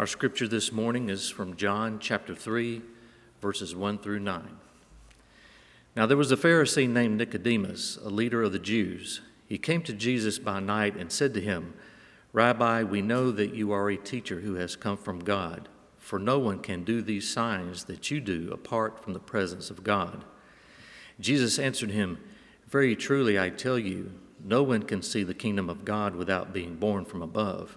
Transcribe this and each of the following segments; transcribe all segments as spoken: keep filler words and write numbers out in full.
Our scripture this morning is from John chapter three, verses one through nine. Now there was a Pharisee named Nicodemus, a leader of the Jews. He came to Jesus by night and said to him, "Rabbi, we know that you are a teacher who has come from God, for no one can do these signs that you do apart from the presence of God." Jesus answered him, "Very truly I tell you, no one can see the kingdom of God without being born from above."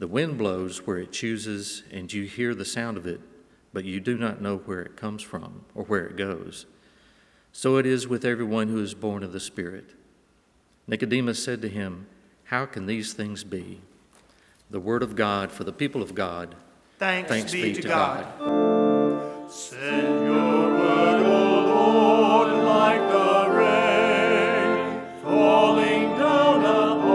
The wind blows where it chooses, and you hear the sound of it, but you do not know where it comes from or where it goes. So it is with everyone who is born of the Spirit." Nicodemus said to him, "How can these things be?" The word of God for the people of God. Thanks, Thanks be, be to, to God. God. Send your word, O Lord, like the rain, falling down upon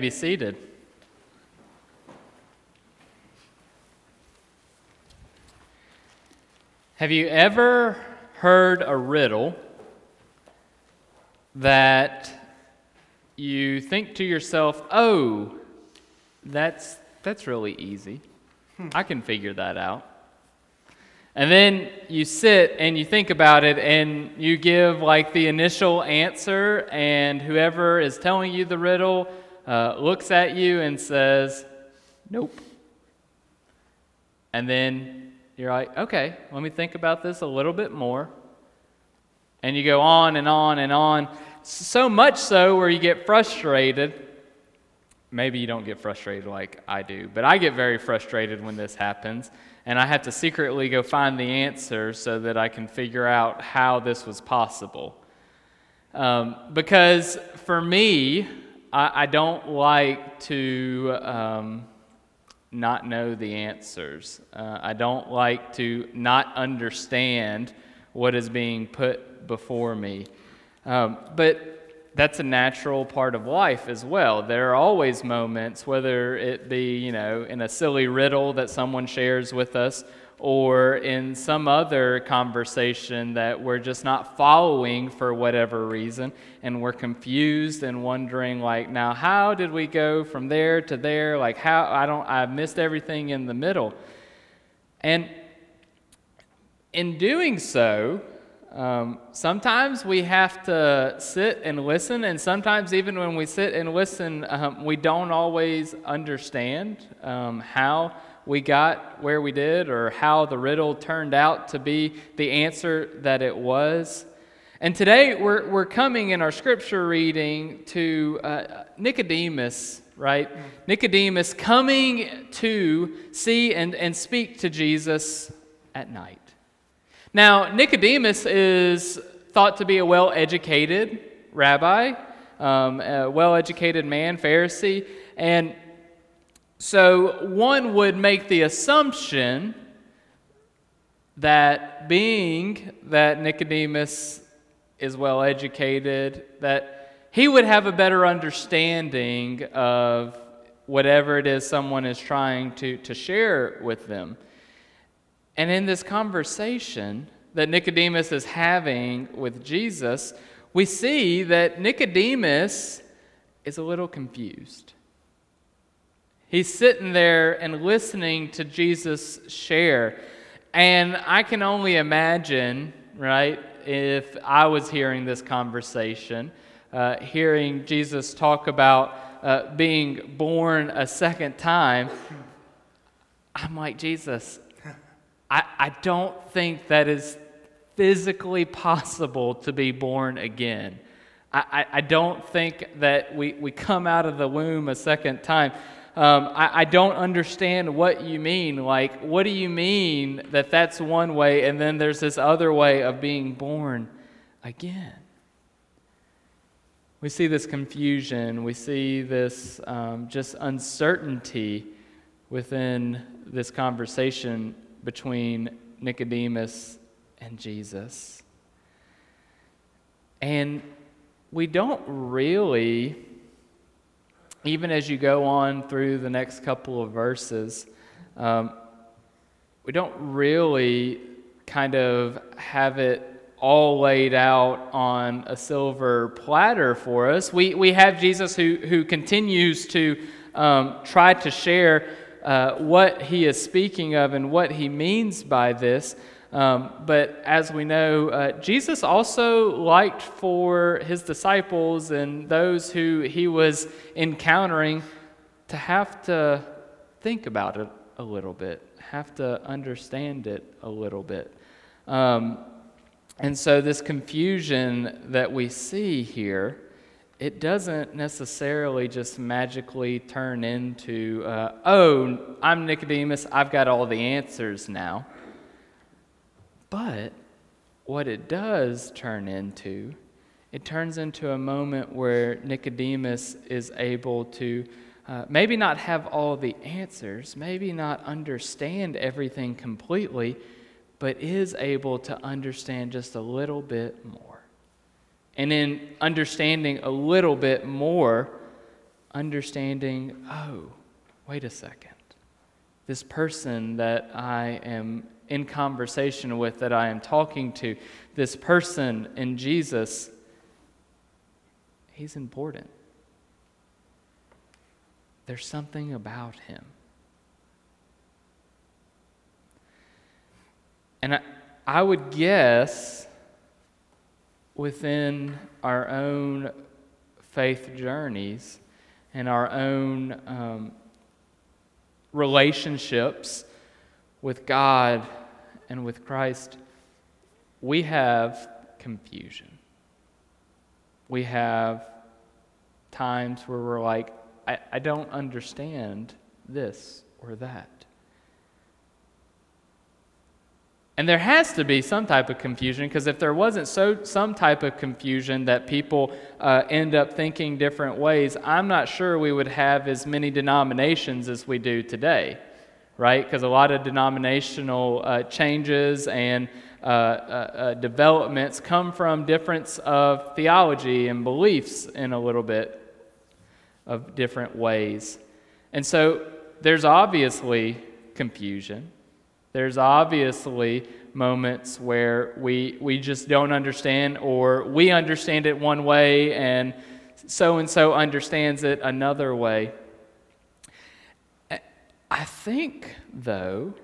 be seated. Have you ever heard a riddle that you think to yourself, "Oh, that's that's really easy. Hmm. I can figure that out." And then you sit and you think about it and you give like the initial answer, and whoever is telling you the riddle Uh, looks at you and says, "Nope." And then you're like, "Okay, let me think about this a little bit more." And you go on and on and on, so much so where you get frustrated. Maybe you don't get frustrated like I do, but I get very frustrated when this happens, and I have to secretly go find the answer so that I can figure out how this was possible. Um, because for me, I don't like to um, not know the answers. Uh, I don't like to not understand what is being put before me. Um, but that's a natural part of life as well. There are always moments, whether it be, you know, in a silly riddle that someone shares with us or in some other conversation that we're just not following for whatever reason, and we're confused and wondering, like, now how did we go from there to there? Like, how, I don't, I missed everything in the middle. And in doing so, um, sometimes we have to sit and listen, and sometimes even when we sit and listen, um, we don't always understand um, how we got where we did, or how the riddle turned out to be the answer that it was. And today we're we're coming in our scripture reading to uh, Nicodemus, right? Mm-hmm. Nicodemus coming to see and, and speak to Jesus at night. Now, Nicodemus is thought to be a well-educated rabbi, um, a well-educated man, Pharisee, and so one would make the assumption that being that Nicodemus is well educated, that he would have a better understanding of whatever it is someone is trying to, to share with them. And in this conversation that Nicodemus is having with Jesus, we see that Nicodemus is a little confused. He's sitting there and listening to Jesus share. And I can only imagine, right, if I was hearing this conversation, uh, hearing Jesus talk about uh, being born a second time, I'm like, "Jesus, I, I don't think that is physically possible to be born again. I, I, I don't think that we, we come out of the womb a second time. um, I, I don't understand what you mean. Like, what do you mean that that's one way, and then there's this other way of being born again? We see this confusion. We see this um, just uncertainty within this conversation between Nicodemus and Jesus. And we don't really, even as you go on through the next couple of verses, um, we don't really kind of have it all laid out on a silver platter for us. We we have Jesus who, who continues to um, try to share uh, what he is speaking of and what he means by this. Um, but as we know, uh, Jesus also liked for his disciples and those who he was encountering to have to think about it a little bit, have to understand it a little bit. Um, and so this confusion that we see here, it doesn't necessarily just magically turn into, uh, oh, I'm Nicodemus, I've got all the answers now. But what it does turn into, it turns into a moment where Nicodemus is able to uh, maybe not have all the answers, maybe not understand everything completely, but is able to understand just a little bit more. And in understanding a little bit more, understanding, oh, wait a second. This person that I am in conversation with, that I am talking to, this person in Jesus, he's important. There's something about him. And I, I would guess within our own faith journeys and our own um, relationships with God and with Christ, we have confusion. We have times where we're like, I, I don't understand this or that. And there has to be some type of confusion, because if there wasn't so some type of confusion that people uh, end up thinking different ways, I'm not sure we would have as many denominations as we do today. Right? Because a lot of denominational uh, changes and uh, uh, uh, developments come from difference of theology and beliefs in a little bit of different ways. And so there's obviously confusion. There's obviously moments where we we just don't understand, or we understand it one way and so-and-so understands it another way. I think, though,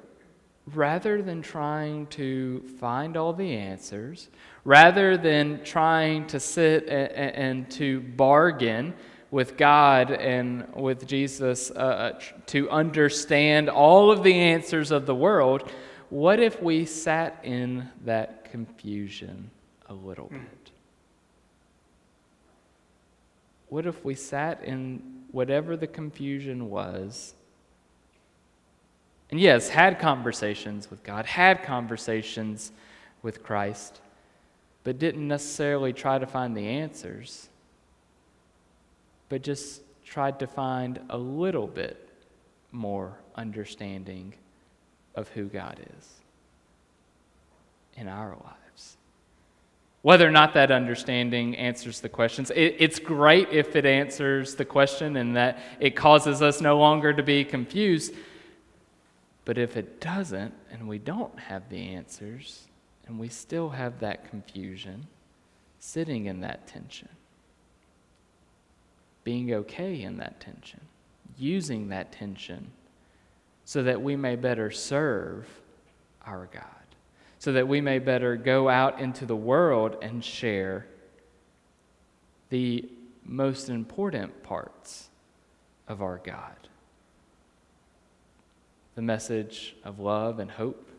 rather than trying to find all the answers, rather than trying to sit and, and to bargain with God and with Jesus uh, to understand all of the answers of the world, what if we sat in that confusion a little bit? What if we sat in whatever the confusion was? And yes, had conversations with God, had conversations with Christ, but didn't necessarily try to find the answers, but just tried to find a little bit more understanding of who God is in our lives. Whether or not that understanding answers the questions, it, it's great if it answers the question and that it causes us no longer to be confused. But if it doesn't, and we don't have the answers, and we still have that confusion, sitting in that tension, being okay in that tension, using that tension so that we may better serve our God, so that we may better go out into the world and share the most important parts of our God. The message of love and hope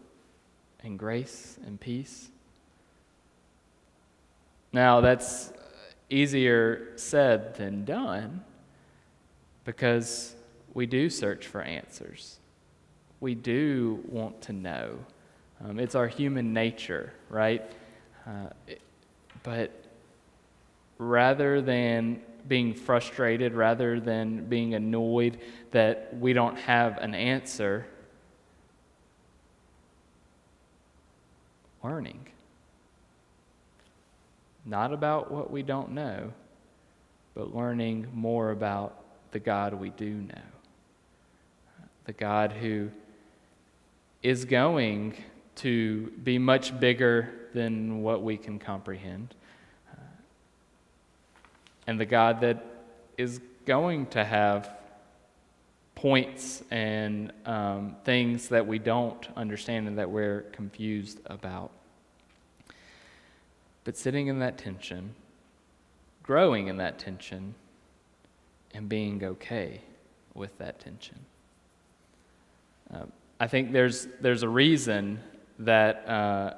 and grace and peace. Now, that's easier said than done, because we do search for answers. We do want to know. Um, it's our human nature, right? Uh, it, but rather than being frustrated, rather than being annoyed that we don't have an answer, learning. Not about what we don't know, but learning more about the God we do know. The God who is going to be much bigger than what we can comprehend. Uh, and the God that is going to have points and um, things that we don't understand and that we're confused about. But sitting in that tension, growing in that tension, and being okay with that tension. Uh, I think there's there's a reason that uh,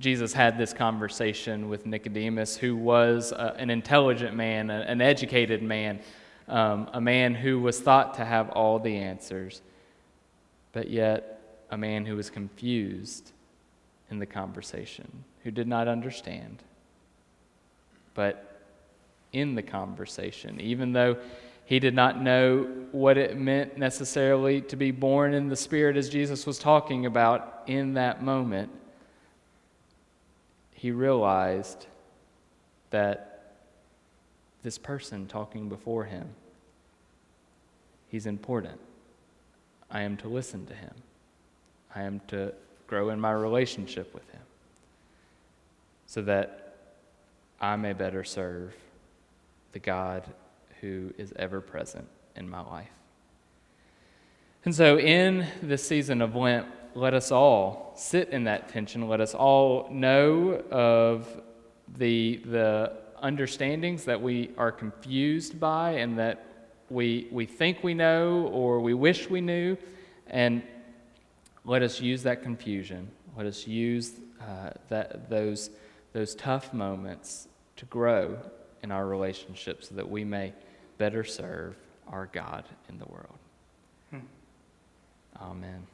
Jesus had this conversation with Nicodemus, who was uh, an intelligent man, a, an educated man, um, a man who was thought to have all the answers, but yet a man who was confused in the conversation, who did not understand, but in the conversation, even though he did not know what it meant necessarily to be born in the Spirit as Jesus was talking about in that moment, he realized that this person talking before him, he's important. I am to listen to him. I am to grow in my relationship with him so that I may better serve the God who is ever present in my life. And so in this season of Lent, let us all sit in that tension. Let us all know of the the understandings that we are confused by and that we we think we know or we wish we knew. And let us use that confusion. Let us use uh, that those those tough moments to grow in our relationships so that we may better serve our God in the world. Hmm. Amen.